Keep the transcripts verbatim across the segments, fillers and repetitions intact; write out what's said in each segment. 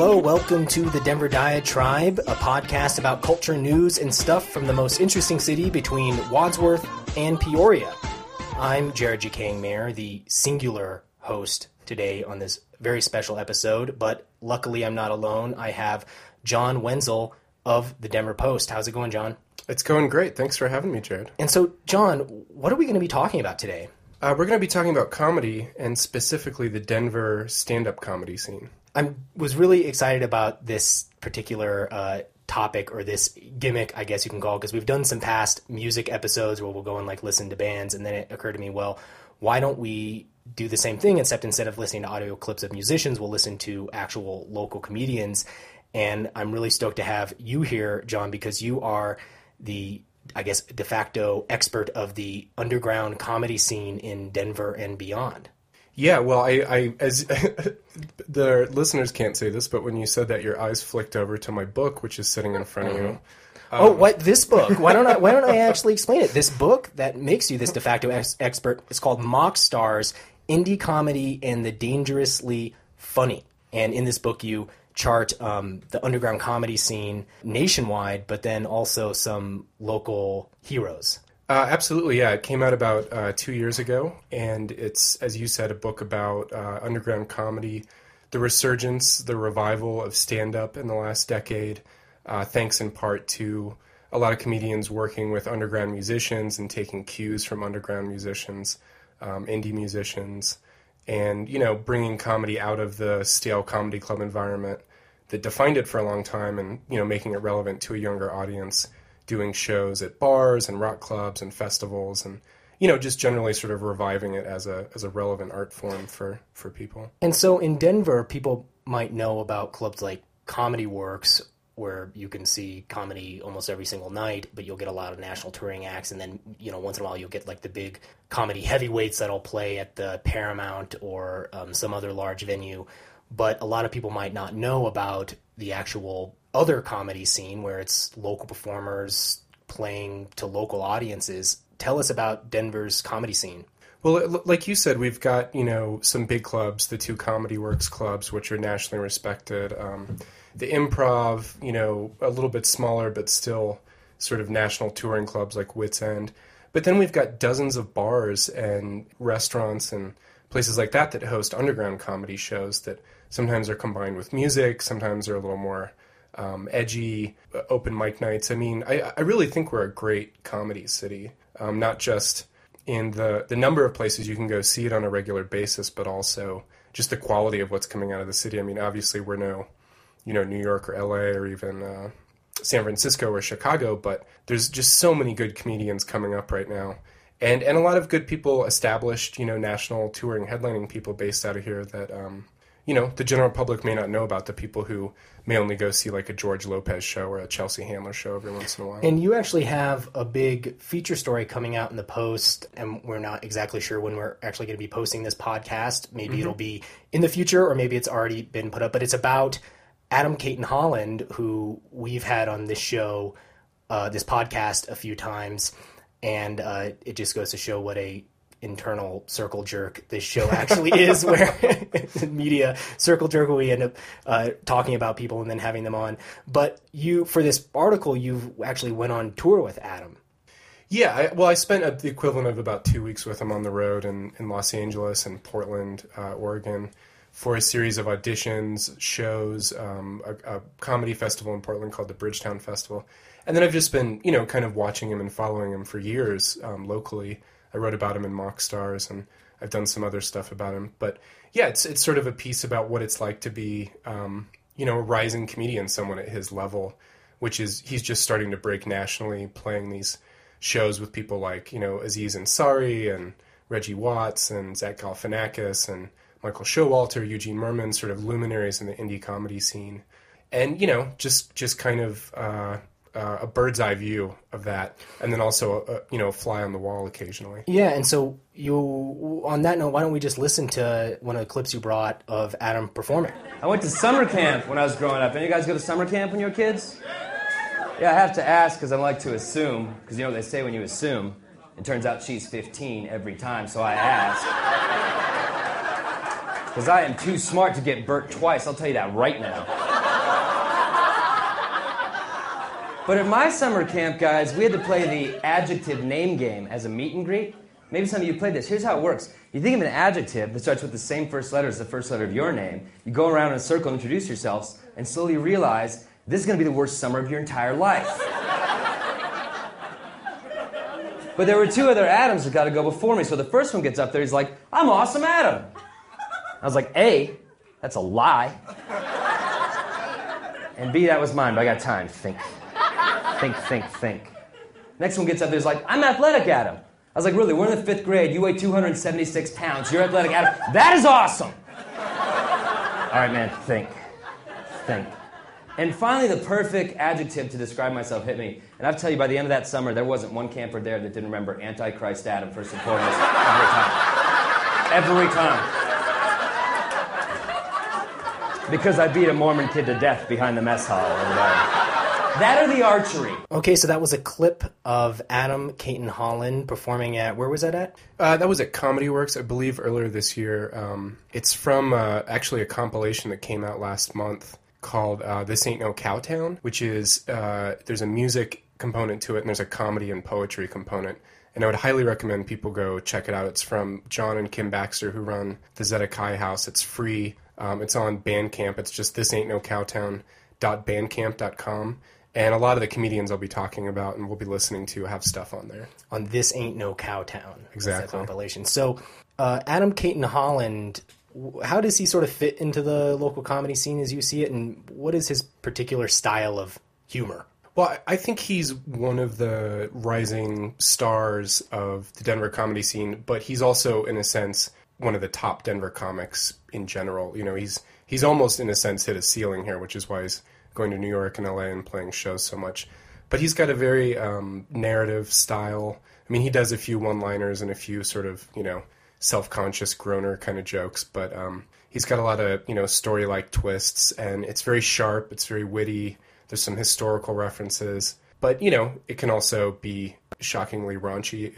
Hello, welcome to the Denver Diatribe, a podcast about culture, news, and stuff from the most interesting city between Wadsworth and Peoria. I'm Jared Jacang Mayer, the singular host today on this very special episode, but luckily I'm not alone. I have John Wenzel of the Denver Post. How's it going, John? It's going great. Thanks for having me, Jared. And so, John, what are we going to be talking about today? Uh, we're going to be talking about comedy, and specifically the Denver stand-up comedy scene. I was really excited about this particular uh, topic, or this gimmick, I guess you can call it, because we've done some past music episodes where we'll go and like listen to bands, and then it occurred to me, well, why don't we do the same thing, except instead of listening to audio clips of musicians, we'll listen to actual local comedians. And I'm really stoked to have you here, John, because you are the, I guess, de facto expert of the underground comedy scene in Denver and beyond. Yeah, well, I, I as the listeners can't say this, but when you said that, your eyes flicked over to my book, which is sitting in front mm-hmm. of you. Um, oh, what this book? Why don't I? Why don't I actually explain it? This book that makes you this de facto ex- expert is called Mock Stars: Indie Comedy and the Dangerously Funny. And in this book, you chart um, the underground comedy scene nationwide, but then also some local heroes. Uh, absolutely, yeah. It came out about uh, two years ago, and it's, as you said, a book about uh, underground comedy, the resurgence, the revival of stand-up in the last decade, uh, thanks in part to a lot of comedians working with underground musicians and taking cues from underground musicians, um, indie musicians, and, you know, bringing comedy out of the stale comedy club environment that defined it for a long time and, you know, making it relevant to a younger audience, doing shows at bars and rock clubs and festivals and, you know, just generally sort of reviving it as a as a relevant art form for, for people. And so in Denver, people might know about clubs like Comedy Works, where you can see comedy almost every single night, but you'll get a lot of national touring acts. And then, you know, once in a while you'll get like the big comedy heavyweights that'll play at the Paramount or um, some other large venue. But a lot of people might not know about the actual other comedy scene where it's local performers playing to local audiences. Tell us about Denver's comedy scene. Well, like you said, we've got, you know, some big clubs, the two Comedy Works clubs, which are nationally respected. Um, the Improv, you know, a little bit smaller, but still sort of national touring clubs like Wits End. But then we've got dozens of bars and restaurants and places like that that host underground comedy shows that sometimes are combined with music, sometimes are a little more Um, edgy, uh, open mic nights. I mean, I, I really think we're a great comedy city, um, not just in the, the number of places you can go see it on a regular basis, but also just the quality of what's coming out of the city. I mean, obviously we're no, you know, New York or L A or even uh, San Francisco or Chicago, but there's just so many good comedians coming up right now. And, and a lot of good people, established, you know, national touring, headlining people based out of here that, um, you know, the general public may not know about, the people who may only go see like a George Lopez show or a Chelsea Handler show every once in a while. And you actually have a big feature story coming out in the Post, and we're not exactly sure when we're actually going to be posting this podcast. Maybe mm-hmm. it'll be in the future, or maybe it's already been put up, but it's about Adam Cayton-Holland, who we've had on this show, uh, this podcast a few times, and uh, it just goes to show what a internal circle jerk this show actually is, where media circle jerk, where we end up uh, talking about people and then having them on. But you, for this article, you've actually went on tour with Adam. Yeah, I, well, I spent a, the equivalent of about two weeks with him on the road in, in Los Angeles and Portland, uh, Oregon, for a series of auditions, shows, um, a, a comedy festival in Portland called the Bridgetown Festival. And then I've just been, you know, kind of watching him and following him for years um, locally. I wrote about him in Mock Stars, and I've done some other stuff about him. But yeah, it's it's sort of a piece about what it's like to be, um, you know, a rising comedian, someone at his level, which is, he's just starting to break nationally, playing these shows with people like, you know, Aziz Ansari and Reggie Watts and Zach Galifianakis and Michael Showalter, Eugene Merman, sort of luminaries in the indie comedy scene. And, you know, just, just kind of... Uh, Uh, a bird's eye view of that, and then also a, a, you know, a fly on the wall occasionally. Yeah, and so you, on that note, why don't we just listen to one of the clips you brought of Adam performing? I went to summer camp when I was growing up. Any of you guys go to summer camp when you were kids? Yeah, I have to ask because I like to assume, because you know what they say when you assume. It turns out she's fifteen every time, so I ask. Because I am too smart to get burnt twice, I'll tell you that right now. But at my summer camp, guys, we had to play the adjective name game as a meet and greet. Maybe some of you played this. Here's how it works. You think of an adjective that starts with the same first letter as the first letter of your name. You go around in a circle, introduce yourselves, and slowly realize this is going to be the worst summer of your entire life. But there were two other Adams that got to go before me. So the first one gets up there. He's like, "I'm Awesome Adam." I was like, A, that's a lie. And B, that was mine, but I got time. Think, think, think, think. Next one gets up there. He's like, "I'm Athletic Adam." I was like, really, we're in the fifth grade, you weigh two hundred seventy-six pounds, you're Athletic Adam. That is awesome! All right, man, think. Think. And finally, the perfect adjective to describe myself hit me. And I'll tell you, by the end of that summer, there wasn't one camper there that didn't remember Antichrist Adam first and foremost every time. Every time. Because I beat a Mormon kid to death behind the mess hall over there. That or the archery. Okay, so that was a clip of Adam Cayton-Holland performing at, where was that at? Uh, that was at Comedy Works, I believe, earlier this year. Um, it's from uh, actually a compilation that came out last month called uh, This Ain't No Cowtown, which is, uh, there's a music component to it, and there's a comedy and poetry component. And I would highly recommend people go check it out. It's from John and Kim Baxter, who run the Zeta Kai House. It's free. Um, it's on Bandcamp. It's just this ain't no cowtown dot bandcamp dot com. And a lot of the comedians I'll be talking about and we'll be listening to have stuff on there. On This Ain't No Cowtown. Exactly. That compilation. So uh, Adam Cayton-Holland, how does he sort of fit into the local comedy scene as you see it? And what is his particular style of humor? Well, I think he's one of the rising stars of the Denver comedy scene, but he's also, in a sense, one of the top Denver comics in general. You know, he's he's almost, in a sense, hit a ceiling here, which is why he's going to New York and L A and playing shows so much. But he's got a very um, narrative style. I mean, he does a few one-liners and a few sort of, you know, self-conscious groaner kind of jokes, but um, he's got a lot of, you know, story-like twists, and it's very sharp, it's very witty, there's some historical references, but, you know, it can also be shockingly raunchy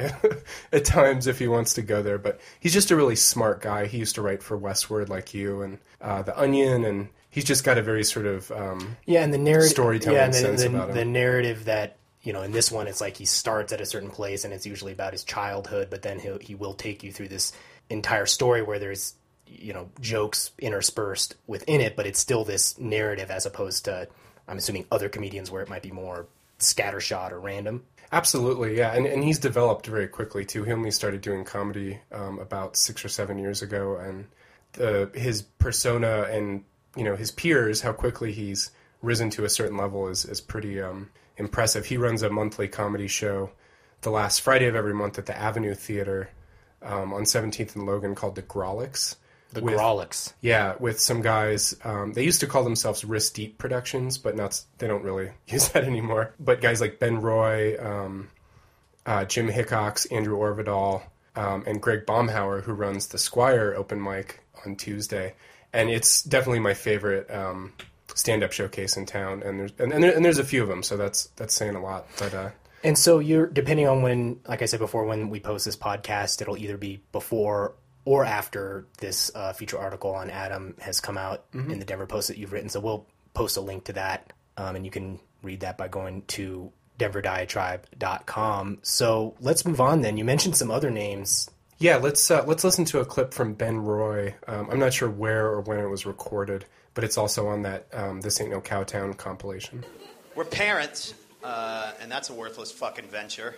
at times if he wants to go there, but he's just a really smart guy. He used to write for Westword, like you, and uh, The Onion, and he's just got a very sort of um, yeah, and the narrative, storytelling yeah, and the, sense the, about him. The narrative that, you know, in this one, it's like he starts at a certain place and it's usually about his childhood, but then he'll, he will take you through this entire story where there's, you know, jokes interspersed within it, but it's still this narrative as opposed to, I'm assuming, other comedians where it might be more scattershot or random. Absolutely, yeah, and and he's developed very quickly, too. He only started doing comedy um, about six or seven years ago, and the, his persona and, you know, his peers, how quickly he's risen to a certain level is, is pretty um, impressive. He runs a monthly comedy show the last Friday of every month at the Avenue Theater um, on seventeenth and Logan called the Grawlix. The with, Grawlix. Yeah, with some guys. Um, they used to call themselves Wrist Deep Productions, but not, they don't really use that anymore. But guys like Ben Roy, um, uh, Jim Hickox, Andrew Orvidal, um, and Greg Baumhauer, who runs the Squire Open Mic on Tuesday. And it's definitely my favorite um, stand-up showcase in town, and there's and, and, there, and there's a few of them, so that's that's saying a lot. But uh, and so you're depending on when, like I said before, when we post this podcast, it'll either be before or after this uh, feature article on Adam has come out mm-hmm. in the Denver Post that you've written. So we'll post a link to that, um, and you can read that by going to denver diatribe dot com. So let's move on then. You mentioned some other names. Yeah, let's uh, let's listen to a clip from Ben Roy. Um, I'm not sure where or when it was recorded, but it's also on that um, This Ain't No Cowtown compilation. We're parents, uh, and that's a worthless fucking venture.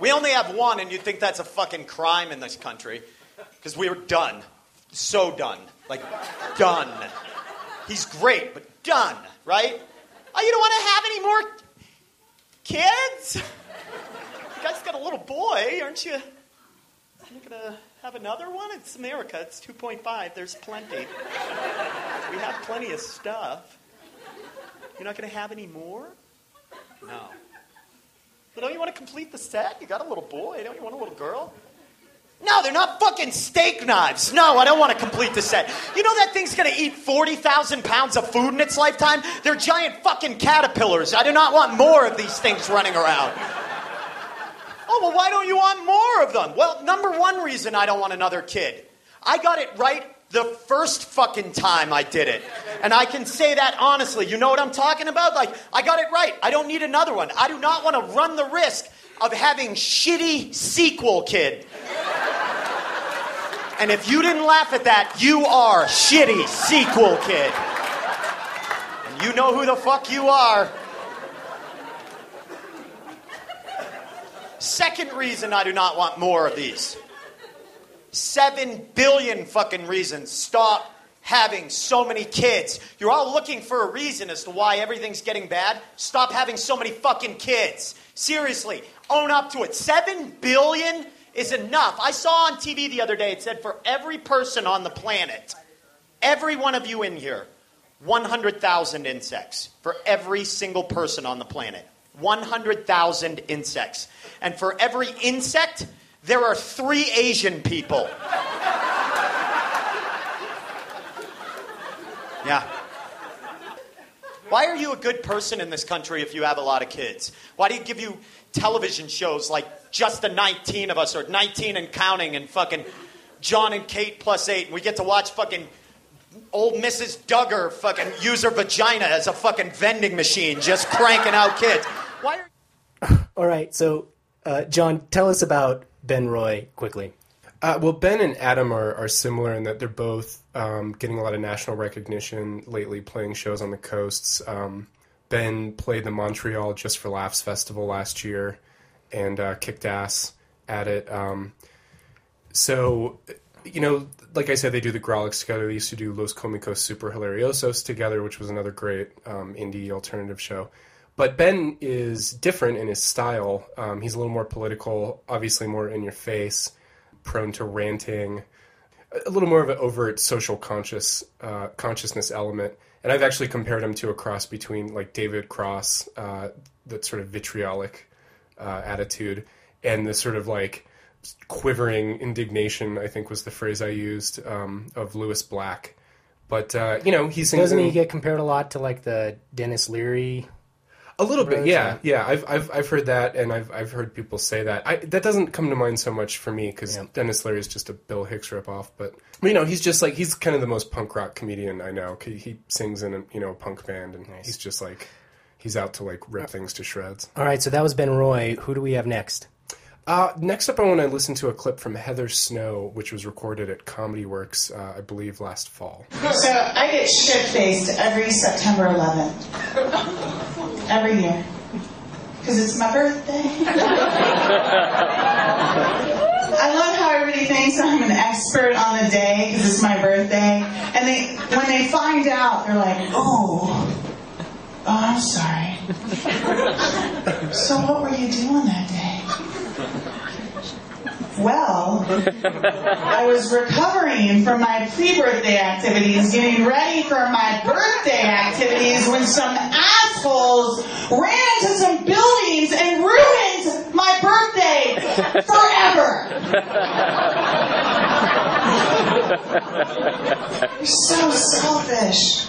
We only have one, and you'd think that's a fucking crime in this country, because we're done. So done. Like, done. He's great, but done, right? Oh, you don't want to have any more kids? You guys got a little boy, aren't you? You're going to have another one? It's America. It's two point five. There's plenty. We have plenty of stuff. You're not going to have any more? No. But don't you want to complete the set? You got a little boy. Don't you want a little girl? No, they're not fucking steak knives. No, I don't want to complete the set. You know that thing's going to eat forty thousand pounds of food in its lifetime? They're giant fucking caterpillars. I do not want more of these things running around. Oh, well, why don't you want more of them? Well, number one reason I don't want another kid. I got it right the first fucking time I did it. And I can say that honestly. You know what I'm talking about? Like, I got it right. I don't need another one. I do not want to run the risk of having shitty sequel, kid. And if you didn't laugh at that, you are shitty sequel, kid. And you know who the fuck you are. Second reason I do not want more of these. Seven billion fucking reasons. Stop having so many kids. You're all looking for a reason as to why everything's getting bad. Stop having so many fucking kids. Seriously, own up to it. Seven billion is enough. I saw on T V the other day, it said for every person on the planet, every one of you in here, one hundred thousand insects. For every single person on the planet, one hundred thousand insects. And for every insect, there are three Asian people. Yeah. Why are you a good person in this country if you have a lot of kids? Why do you give you television shows like Just the nineteen of Us or nineteen and Counting and fucking John and Kate Plus Eight, and we get to watch fucking old Missus Duggar fucking use her vagina as a fucking vending machine just cranking out kids? Why are... All right, so uh, John, tell us about Ben Roy quickly. Uh, well, Ben and Adam are, are similar in that they're both um, getting a lot of national recognition lately, playing shows on the coasts. Um, Ben played the Montreal Just for Laughs Festival last year and uh, kicked ass at it. Um, so, you know, like I said, they do the Grawlix together. They used to do Los Cómicos Super Hilariosos together, which was another great um, indie alternative show. But Ben is different in his style. Um, he's a little more political, obviously more in your face, prone to ranting, a little more of an overt social conscious uh, consciousness element. And I've actually compared him to a cross between like David Cross, uh, that sort of vitriolic uh, attitude, and the sort of like quivering indignation, I think was the phrase I used, um, of Lewis Black. But, uh, you know, he sings... Doesn't he get compared a lot to like the Dennis Leary... A little bit, yeah, yeah. I've I've I've heard that, and I've I've heard people say that. I, that doesn't come to mind so much for me because yeah. Dennis Leary is just a Bill Hicks ripoff. But you know, he's just like he's kind of the most punk rock comedian I know. He, he sings in a you know a punk band, and nice. He's just like he's out to like rip things to shreds. All right, so that was Ben Roy. Who do we have next? Uh, next up, I want to listen to a clip from Heather Snow, which was recorded at Comedy Works, uh, I believe, last fall. So I get shit-faced every September eleventh. Every year. Because it's my birthday. I love how everybody thinks I'm an expert on the day because it's my birthday. And they, when they find out, they're like, oh, oh I'm sorry. So what were you doing that day? Well, I was recovering from my pre-birthday activities, getting ready for my birthday activities when some assholes ran into some buildings and ruined my birthday forever. You're so selfish.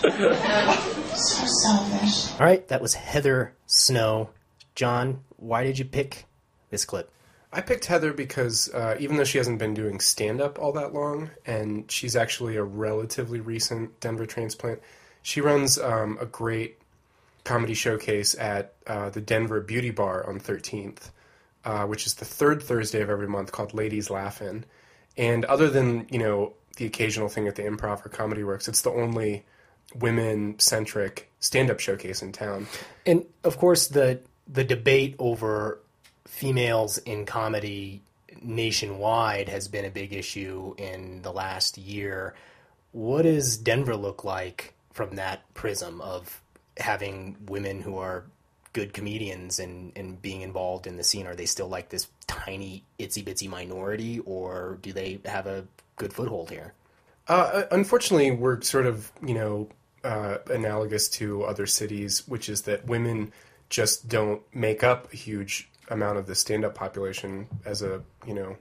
So selfish. All right, that was Heather Snow. John, why did you pick this clip? I picked Heather because uh, even though she hasn't been doing stand-up all that long, and she's actually a relatively recent Denver transplant, she runs um, a great comedy showcase at uh, the Denver Beauty Bar on thirteenth, uh, which is the third Thursday of every month, called Ladies Laugh-In. And other than, you know, the occasional thing at the Improv or Comedy Works, it's the only women-centric stand-up showcase in town. And, of course, the the debate over females in comedy nationwide has been a big issue in the last year. What does Denver look like from that prism of having women who are good comedians and, and being involved in the scene? Are they still like this tiny itsy-bitsy minority, or do they have a good foothold here? Uh, unfortunately, we're sort of, you know, uh, analogous to other cities, which is that women just don't make up a huge amount of the stand-up population as a, you know,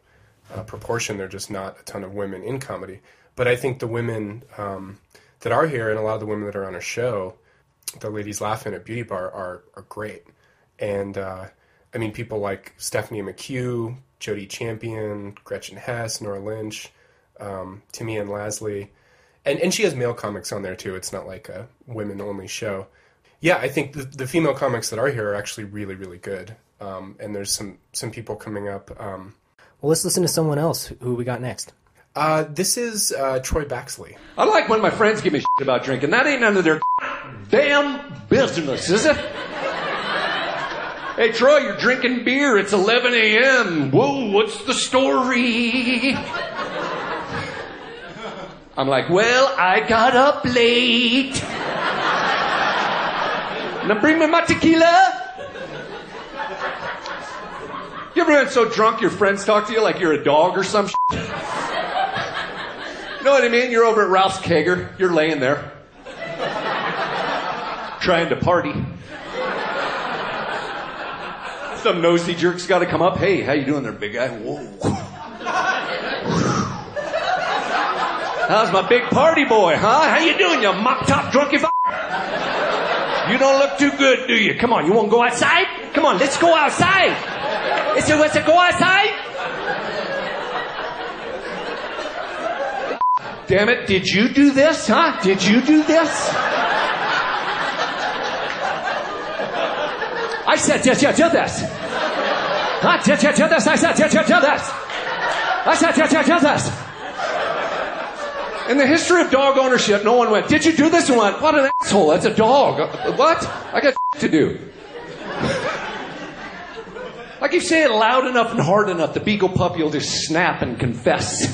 a proportion. They're just not a ton of women in comedy. But I think the women um, that are here, and a lot of the women that are on our show, the Ladies Laughing at Beauty Bar, are are great. And, uh, I mean, people like Stephanie McHugh, Jody Champion, Gretchen Hess, Nora Lynch, um, Timmy Ann Lasley. And and she has male comics on there, too. It's not like a women-only show. Yeah, I think the, the female comics that are here are actually really, really good. Um, and there's some, some people coming up. Um, well, let's listen to someone else who we got next. Uh, this is uh, Troy Baxley. I like when my friends give me shit about drinking. That ain't none of their damn business, is it? Hey, Troy, you're drinking beer. It's eleven a.m. Whoa, what's the story? I'm like, well, I got up late. Now bring me my tequila. You ever been so drunk your friends talk to you like you're a dog or some shit? You know what I mean? You're over at Ralph's Kegger. You're laying there. Trying to party. Some nosy jerk's got to come up. Hey, how you doing there, big guy? Whoa. How's my big party boy, huh? How you doing, you mop-top drunky f***er? You don't look too good, do you? Come on, you want to go outside? Come on, let's go outside. I said, let's go outside. Damn it, did you do this, huh? Did you do this? I said, did you do this? Huh? Did you do this? I said, did you do this? I said, did you do this? In the history of dog ownership, no one went, did you do this? And went, what an asshole, that's a dog. What? I got shit to do. I keep saying it loud enough and hard enough, the beagle puppy will just snap and confess.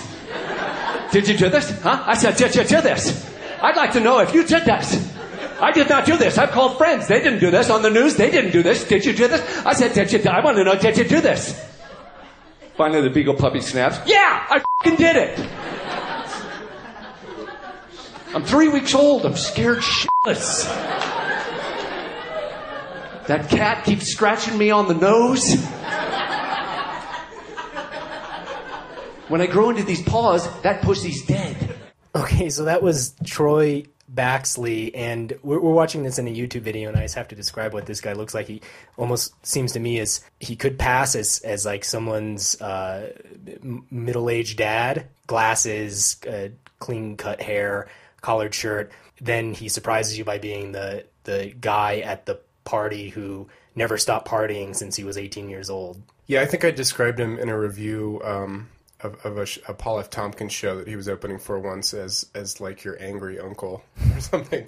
Did you do this? Huh? I said, did you do this? I'd like to know if you did this. I did not do this. I've called friends. They didn't do this. On the news, they didn't do this. Did you do this? I said, did you do I want to know, did you do this? Finally, the beagle puppy snaps. Yeah, I fucking did it. I'm three weeks old. I'm scared shitless. That cat keeps scratching me on the nose. When I grow into these paws, that pussy's dead. Okay, so that was Troy Baxley, and we're, we're watching this in a YouTube video, and I just have to describe what this guy looks like. He almost seems to me as he could pass as, as like someone's uh, middle-aged dad. Glasses, uh, clean-cut hair, collared shirt. Then he surprises you by being the the guy at the party who never stopped partying since he was eighteen years old. Yeah, I think I described him in a review um, of, of a, a Paul F. Tompkins show that he was opening for once as as like your angry uncle or something.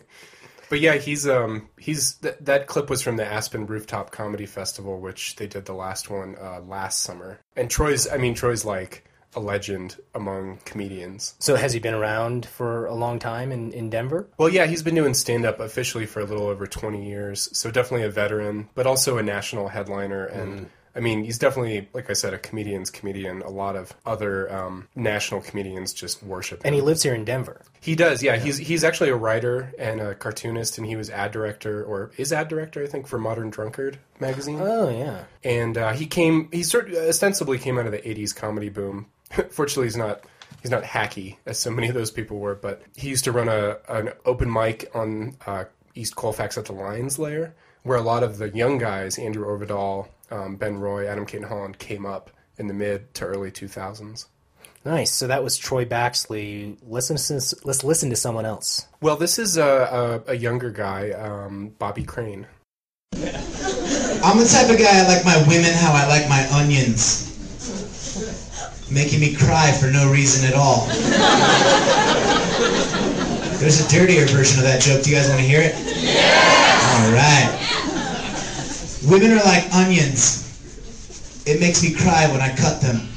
But yeah, he's um he's th- that clip was from the Aspen Rooftop Comedy Festival, which they did the last one uh, last summer. And Troy's, I mean, Troy's like a legend among comedians. So has he been around for a long time in, in Denver? Well, yeah, he's been doing stand-up officially for a little over twenty years, so definitely a veteran, but also a national headliner. And, mm. I mean, he's definitely, like I said, a comedian's comedian. A lot of other um, national comedians just worship him. And he lives here in Denver. He does, yeah. yeah. He's he's actually a writer and a cartoonist, and he was ad director, or is ad director, I think, for Modern Drunkard magazine. Oh, yeah. And uh, he came, he sort of ostensibly came out of the eighties comedy boom. Fortunately, he's not he's not hacky, as so many of those people were, but he used to run a an open mic on uh, East Colfax at the Lions Lair, where a lot of the young guys, Andrew Orvidal, um, Ben Roy, Adam Cayton-Holland, came up in the mid to early two thousands. Nice. So that was Troy Baxley. Let's listen to, let's listen to someone else. Well, this is a, a, a younger guy, um, Bobby Crane. I'm the type of guy I like my women how I like my onions. Making me cry for no reason at all. There's a dirtier version of that joke. Do you guys want to hear it? Yeah! All right. Women are like onions. It makes me cry when I cut them.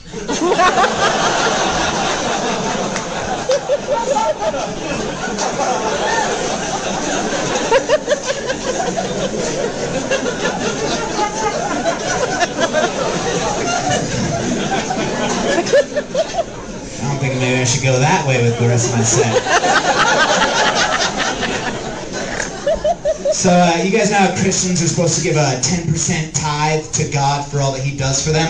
I don't think maybe I should go that way with the rest of my set. So uh, you guys know how Christians are supposed to give a ten percent tithe to God for all that he does for them?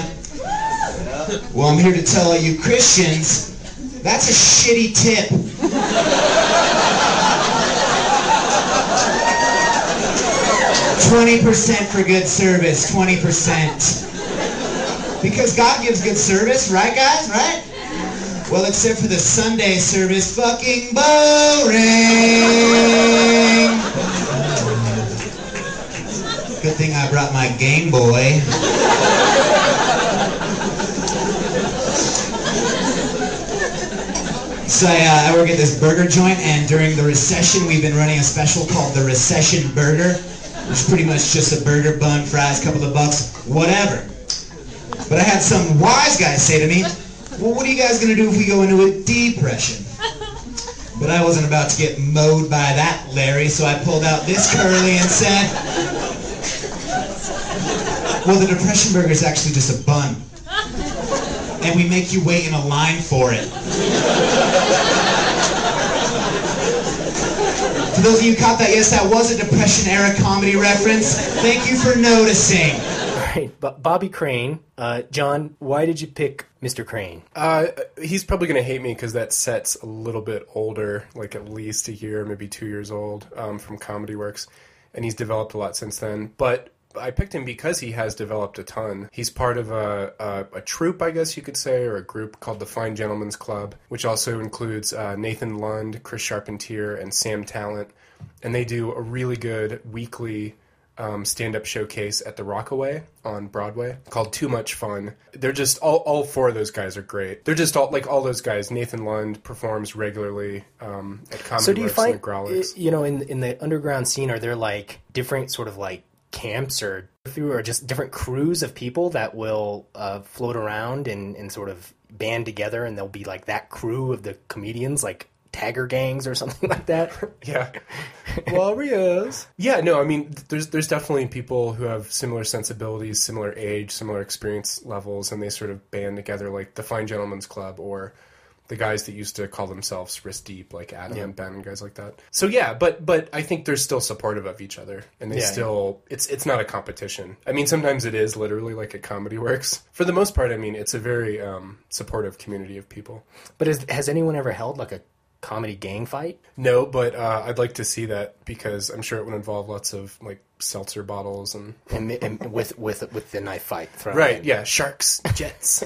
Well, I'm here to tell you Christians, that's a shitty tip. twenty percent for good service, twenty percent. Because God gives good service, right guys, right? Well, except for the Sunday service, fucking boring. Good thing I brought my Game Boy. So I, uh, I work at this burger joint, and during the recession, we've been running a special called the Recession Burger. It's pretty much just a burger, bun, fries, couple of bucks, whatever. But I had some wise guy say to me, well, what are you guys going to do if we go into a depression? But I wasn't about to get mowed by that, Larry, so I pulled out this curly and said, well, the depression burger is actually just a bun. And we make you wait in a line for it. For those of you who caught that, yes, that was a Depression-era comedy reference. Thank you for noticing. All right, but Bobby Crane. Uh, John, why did you pick Mister Crane? Uh, he's probably going to hate me because that set's a little bit older, like at least a year, maybe two years old, um, from Comedy Works, and he's developed a lot since then. But I picked him because he has developed a ton. He's part of a, a, a troupe, I guess you could say, or a group called the Fine Gentlemen's Club, which also includes uh, Nathan Lund, Chris Charpentier, and Sam Talent. And they do a really good weekly um, stand-up showcase at the Rockaway on Broadway called Too Much Fun. They're just, all, all four of those guys are great. They're just all, like all those guys, Nathan Lund performs regularly um, at Comedy so do you Works find, and Grawlix. You know, in, in the underground scene, are there like different sort of like camps or through or just different crews of people that will uh, float around and, and sort of band together, and they'll be like that crew of the comedians, like tagger gangs or something like that? Yeah. Warriors. Yeah, no, I mean, there's there's definitely people who have similar sensibilities, similar age, similar experience levels, and they sort of band together like the Fine Gentlemen's Club or the guys that used to call themselves Wrist Deep, like Adam yeah. and Ben and guys like that. So yeah, but but I think they're still supportive of each other, and they yeah, still yeah. it's it's not a competition. I mean, sometimes it is literally like at Comedy Works. For the most part, I mean, it's a very um, supportive community of people. But is, has anyone ever held like a comedy gang fight? No, but uh, I'd like to see that because I'm sure it would involve lots of like seltzer bottles and and, and with with with the knife fight. Right? In. Yeah, sharks, jets.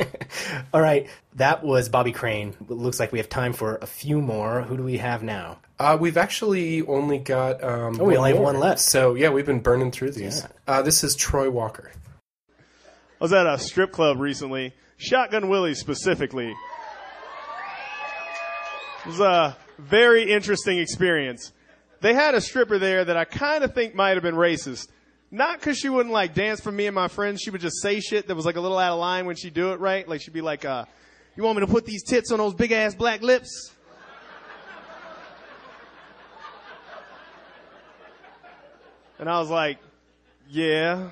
All right. That was Bobby Crane. It looks like we have time for a few more. Who do we have now? Uh, we've actually only got um, oh, we only have one left. So, yeah, we've been burning through these. Yeah. Uh, this is Troy Walker. I was at a strip club recently, Shotgun Willie specifically. It was a very interesting experience. They had a stripper there that I kind of think might have been racist. Not because she wouldn't, like, dance for me and my friends. She would just say shit that was, like, a little out of line when she'd do it, right? Like, she'd be like, uh... you want me to put these tits on those big-ass black lips? And I was like, yeah.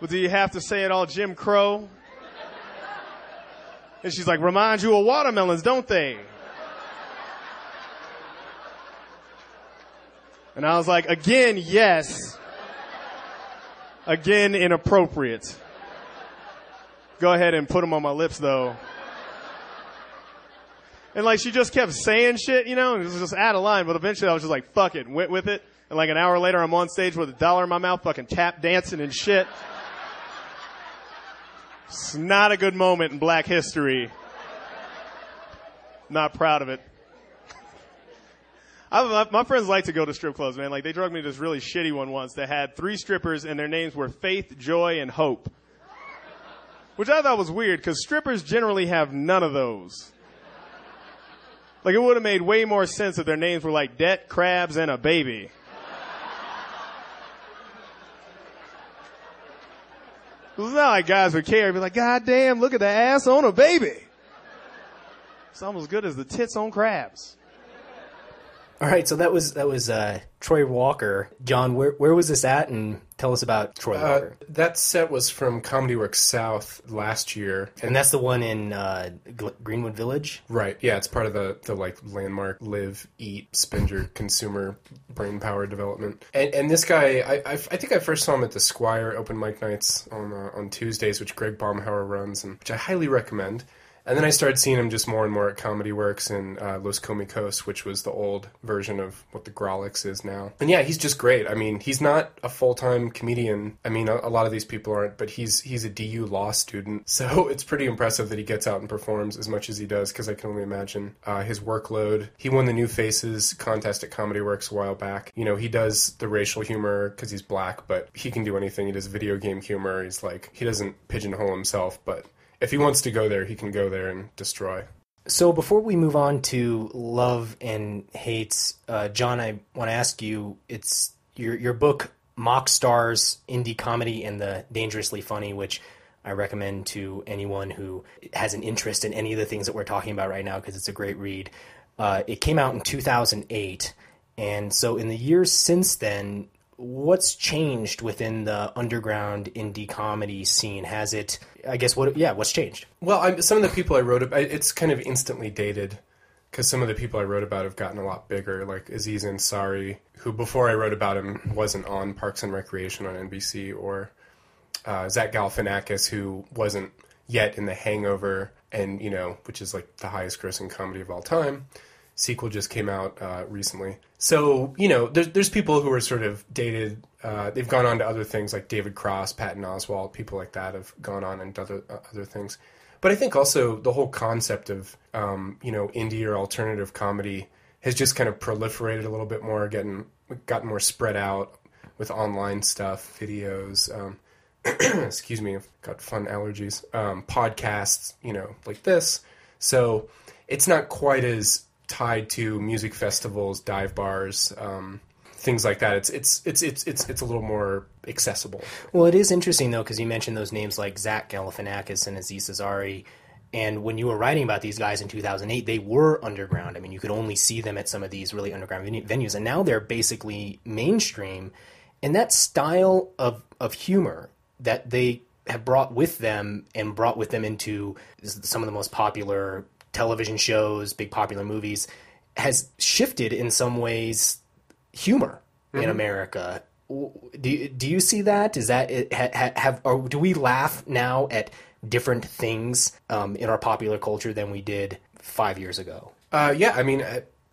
Well, do you have to say it all Jim Crow? And she's like, remind you of watermelons, don't they? And I was like, again, yes. Again, inappropriate. Go ahead and put them on my lips, though. And, like, she just kept saying shit, you know, and it was just out of line. But eventually I was just like, fuck it, and went with it. And, like, an hour later I'm on stage with a dollar in my mouth fucking tap dancing and shit. It's not a good moment in black history. Not proud of it. I, my friends like to go to strip clubs, man. Like, they drugged me to this really shitty one once that had three strippers, and their names were Faith, Joy, and Hope. Which I thought was weird, because strippers generally have none of those. Like, it would have made way more sense if their names were like Debt, Crabs, and a Baby. It's not like guys would care. They'd be like, God damn, look at the ass on a baby. It's almost as good as the tits on crabs. All right, so that was that was uh, Troy Walker. John, where where was this at? And tell us about Troy uh, Walker. That set was from Comedy Works South last year, and, and that's the one in uh, Greenwood Village, right? Yeah, it's part of the the like landmark live, eat, spend your consumer brain power development. And and this guy, I I, I think I first saw him at the Squire Open Mic nights on uh, on Tuesdays, which Greg Baumhauer runs, and which I highly recommend. And then I started seeing him just more and more at Comedy Works and uh, Los Comicos, which was the old version of what the Grawlix is now. And yeah, he's just great. I mean, he's not a full-time comedian. I mean, a, a lot of these people aren't, but he's he's a D U law student. So it's pretty impressive that he gets out and performs as much as he does, because I can only imagine uh, his workload. He won the New Faces contest at Comedy Works a while back. You know, he does the racial humor because he's black, but he can do anything. He does video game humor. He's like, he doesn't pigeonhole himself, but if he wants to go there, he can go there and destroy. So before we move on to love and hates, uh, John, I want to ask you, it's your your book, Mock Stars: Indie Comedy and the Dangerously Funny, which I recommend to anyone who has an interest in any of the things that we're talking about right now, because it's a great read. Uh, it came out in two thousand eight, and so in the years since then, what's changed within the underground indie comedy scene? Has it, I guess, what, yeah, what's changed? Well, I'm, some of the people I wrote about, it's kind of instantly dated, because some of the people I wrote about have gotten a lot bigger, like Aziz Ansari, who before I wrote about him wasn't on Parks and Recreation on N B C, or uh, Zach Galifianakis, who wasn't yet in The Hangover, and, you know, which is like the highest grossing comedy of all time. Sequel just came out uh, recently. So, you know, there's, there's people who are sort of dated. Uh, they've gone on to other things like David Cross, Patton Oswalt, people like that have gone on and other uh, other things. But I think also the whole concept of, um, you know, indie or alternative comedy has just kind of proliferated a little bit more, getting gotten more spread out with online stuff, videos, um, excuse me, I've got fun allergies, um, podcasts, you know, like this. So it's not quite as tied to music festivals, dive bars, um, things like that. It's, it's, it's, it's, it's, it's a little more accessible. Well, it is interesting though, because you mentioned those names like Zach Galifianakis and Aziz Ansari. And when you were writing about these guys in two thousand eight, they were underground. I mean, you could only see them at some of these really underground ven- venues. And now they're basically mainstream, and that style of, of humor that they have brought with them and brought with them into some of the most popular television shows, big popular movies, has shifted in some ways humor mm-hmm. in America. Do you, do you see that? Is that have, have or do we laugh now at different things um, in our popular culture than we did five years ago? Uh, yeah, I mean,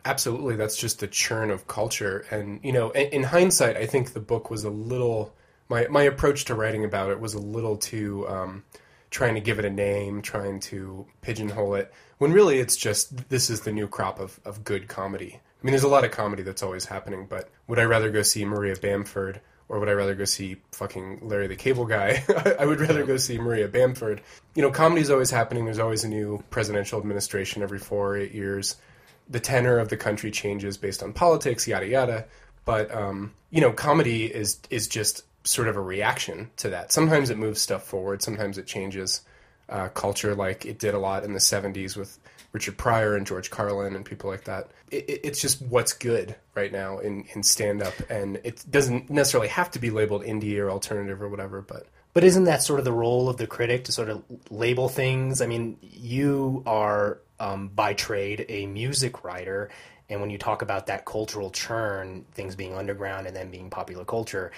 absolutely. That's just the churn of culture. And, you know, in hindsight, I think the book was a little, my, my approach to writing about it was a little too um, trying to give it a name, trying to pigeonhole it, when really it's just, this is the new crop of, of good comedy. I mean, there's a lot of comedy that's always happening, but would I rather go see Maria Bamford, or would I rather go see fucking Larry the Cable Guy? I would rather go see Maria Bamford. You know, comedy's always happening. There's always a new presidential administration every four or eight years. The tenor of the country changes based on politics, yada, yada. But, um, you know, comedy is is just sort of a reaction to that. Sometimes it moves stuff forward. Sometimes it changes Uh, culture, like it did a lot in the seventies with Richard Pryor and George Carlin and people like that. It, it, it's just what's good right now in, in stand-up, and it doesn't necessarily have to be labeled indie or alternative or whatever. But but isn't that sort of the role of the critic, to sort of label things? I mean, you are um, by trade a music writer, and when you talk about that cultural churn, things being underground and then being popular culture,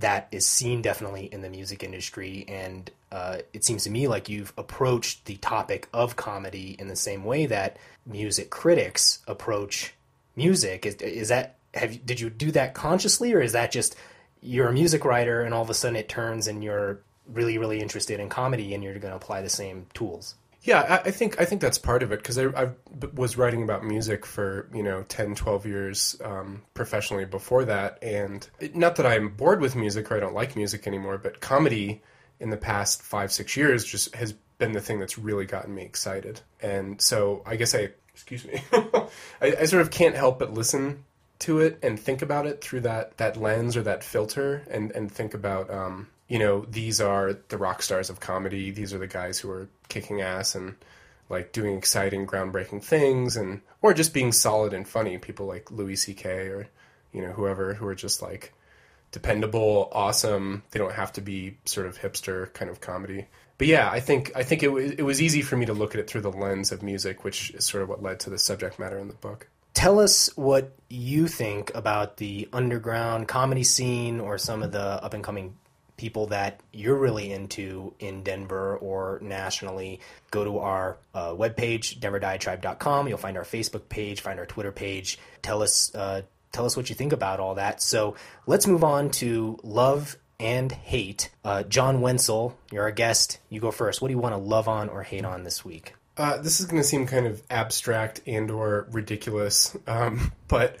that is seen definitely in the music industry, and uh, it seems to me like you've approached the topic of comedy in the same way that music critics approach music. Is, is that have you, did you do that consciously, or is that just you're a music writer and all of a sudden it turns and you're really really interested in comedy and you're going to apply the same tools? Yeah, I, I think I think that's part of it, because I, I was writing about music for, you know, ten, twelve years um, professionally before that, and not that I'm bored with music or I don't like music anymore, but comedy in the past five, six years just has been the thing that's really gotten me excited. And so I guess I, excuse me, I, I sort of can't help but listen to it and think about it through that, that lens or that filter, and, and think about, um, you know, these are the rock stars of comedy. These are the guys who are kicking ass and like doing exciting, groundbreaking things, and or just being solid and funny. People like Louis C K or, you know, whoever, who are just like dependable, awesome. They don't have to be sort of hipster kind of comedy. But yeah, I think I think it w- it was easy for me to look at it through the lens of music, which is sort of what led to the subject matter in the book. Tell us what you think about the underground comedy scene or some of the up and coming people that you're really into in Denver or nationally, go to our uh, webpage, denver diatribe dot com. You'll find our Facebook page, find our Twitter page. Tell us, uh, tell us what you think about all that. So let's move on to love and hate. Uh, John Wenzel, you're our guest. You go first. What do you want to love on or hate on this week? Uh, this is going to seem kind of abstract and or ridiculous, um, but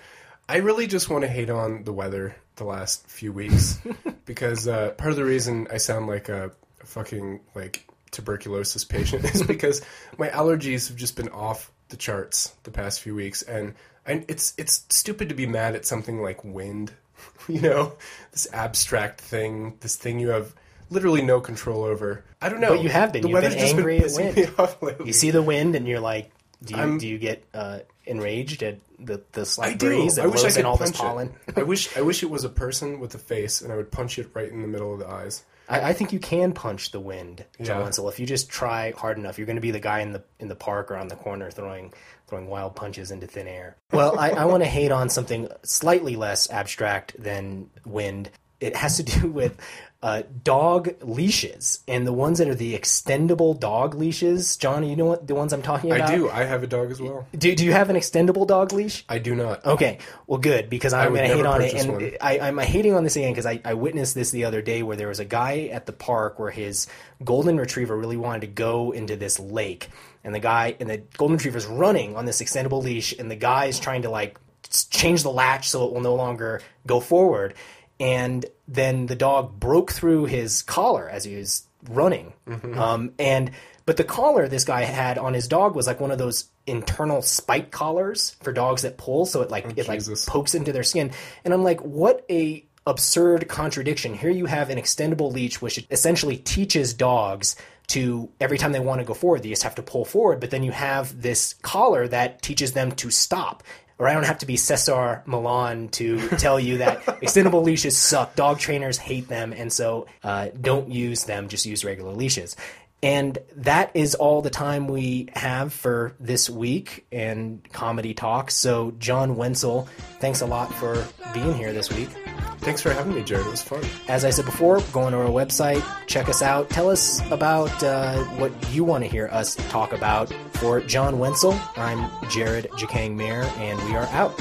I really just want to hate on the weather the last few weeks because uh, part of the reason I sound like a fucking like tuberculosis patient is because my allergies have just been off the charts the past few weeks, and I, it's it's stupid to be mad at something like wind, you know, this abstract thing, this thing you have literally no control over. I don't know. But you have been. The You've been angry been at wind. You see the wind, and you're like, do you I'm, do you get uh, enraged at the the slight breeze that blows in all this pollen? I wish I wish it was a person with a face, and I would punch it right in the middle of the eyes. I, I think you can punch the wind, John Wenzel. Yeah. If you just try hard enough, you're going to be the guy in the in the park or on the corner throwing throwing wild punches into thin air. Well, I, I want to hate on something slightly less abstract than wind. It has to do with uh, dog leashes, and the ones that are the extendable dog leashes. John, you know what the ones I'm talking about? I do. I have a dog as well. Do Do you have an extendable dog leash? I do not. Okay. Well, good, because I'm going to hate on it. And one. I, I'm hating on this again because I, I witnessed this the other day where there was a guy at the park where his golden retriever really wanted to go into this lake, and the guy and the golden retriever's running on this extendable leash, and the guy is trying to like change the latch so it will no longer go forward. And then the dog broke through his collar as he was running. Mm-hmm. Um, and but the collar this guy had on his dog was like one of those internal spike collars for dogs that pull, so it like oh, it Jesus. like pokes into their skin. And I'm like, what a absurd contradiction. Here you have an extendable leash, which essentially teaches dogs to every time they want to go forward, they just have to pull forward. But then you have this collar that teaches them to stop. Or I don't have to be Cesar Millan to tell you that extendable leashes suck. Dog trainers hate them, and so uh, don't use them. Just use regular leashes. And that is all the time we have for this week and comedy talk. So, John Wenzel, thanks a lot for being here this week. Thanks for having me, Jared. It was fun. As I said before, go on to our website, check us out. Tell us about uh, what you want to hear us talk about. For John Wenzel, I'm Jared Jacang Mayer, and we are out.